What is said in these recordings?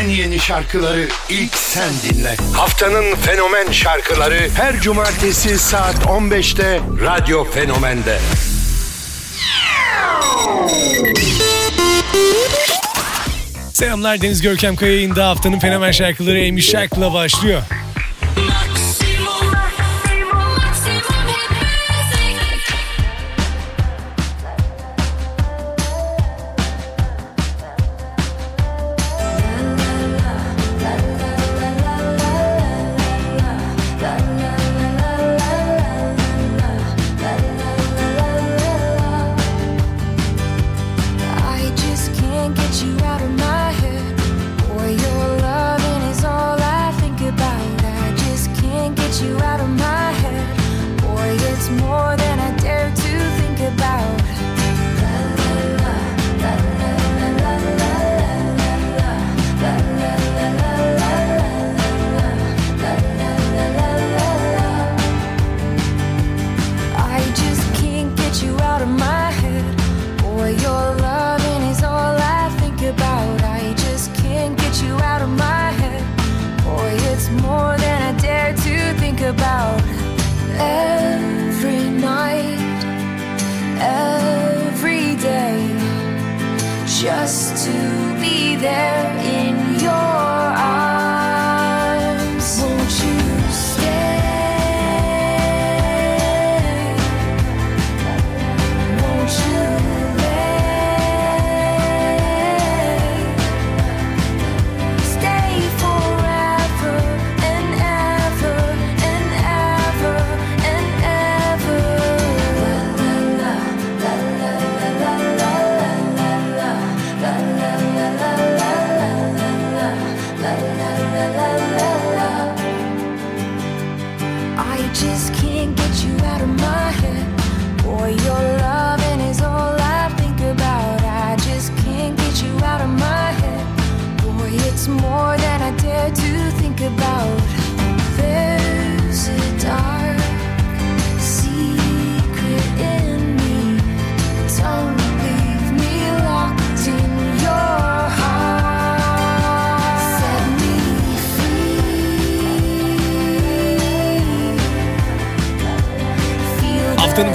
En yeni şarkıları ilk sen dinle. Haftanın fenomen şarkıları her cumartesi saat 15'te Radyo Fenomen'de. Selamlar, Deniz Görkem Kaya yayında. Haftanın fenomen şarkıları Amy Shark'la başlıyor.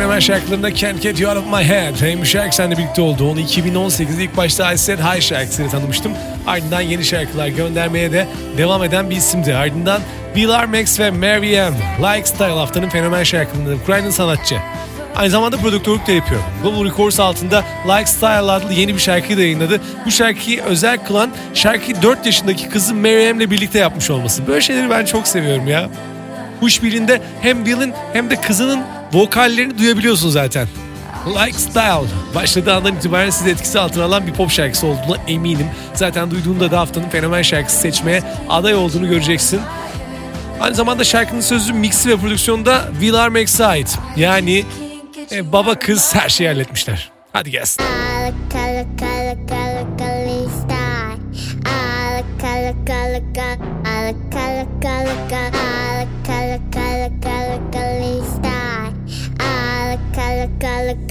Fenomen şarkılarında Can't Get You Out of My Head, Amy Shark senle birlikte oldu. Onu 2018'de ilk başta Aysel High şarkısıyla tanımıştım. Ardından yeni şarkılar göndermeye de devam eden bir isimdi. Ardından Bill R. Max ve Mary M, Like Style haftanın fenomen şarkılarında Ukraynalı sanatçı. Aynı zamanda prodüktörlük de yapıyor. Global Records altında Like Style adlı yeni bir şarkıyı da yayınladı. Bu şarkıyı özel kılan şarkıyı 4 yaşındaki kızı Mary M'le birlikte yapmış olması. Böyle şeyleri ben çok seviyorum ya. Bu işbirliğinde hem Bill'in hem de kızının vokallerini duyabiliyorsun zaten. Like Style başladığı andan itibaren sizi etkisi altına alan bir pop şarkısı olduğuna eminim. Zaten duyduğunda da haftanın fenomen şarkısı seçmeye aday olduğunu göreceksin. Aynı zamanda şarkının sözü, mixi ve prodüksiyonu da Bill R. Max'e ait. Yani baba kız her şeyi halletmişler. Hadi gelsin. Look,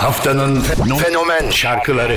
Haftanın fenomen şarkıları.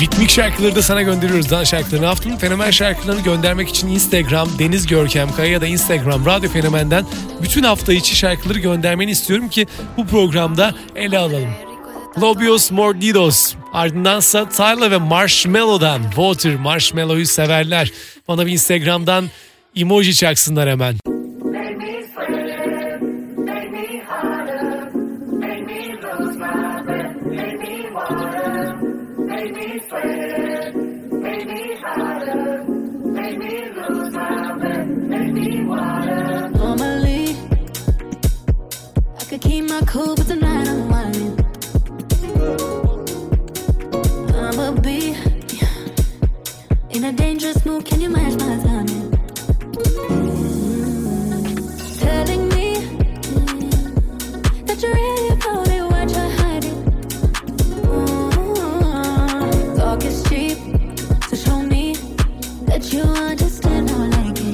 Ritmik şarkıları da sana gönderiyoruz, dans şarkılarını. Haftanın fenomen şarkılarını göndermek için Instagram Deniz Görkem Kaya ya da Instagram Radyo Fenomen'den bütün hafta içi şarkıları göndermeni istiyorum ki bu programda ele alalım. Lobios Mordidos, ardındansa Tyler ve Marshmallow'dan Water. Marshmallow'yu severler. Bana bir Instagram'dan emoji çaksınlar hemen. Cool, but tonight I'm whining. I'm a bee in a dangerous mood. Can you match my timing? Telling me that you're really about it, why try hiding? Talk is cheap, so show me that you understand how I like it.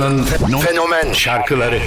haftanın fenomen şarkıları.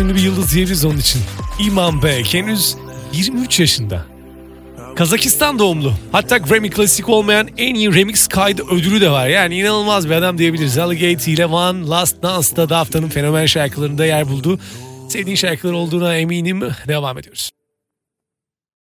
Ünlü bir yıldız diyebiliriz onun için. Imanbek henüz 23 yaşında. Kazakistan doğumlu. Hatta Grammy klasik olmayan en iyi remix kaydı ödülü de var. Yani inanılmaz bir adam diyebiliriz. Alligator ile One Last Dance'da da haftanın fenomen şarkılarında yer buldu. Sevdiğin şarkılar olduğuna eminim. Devam ediyoruz.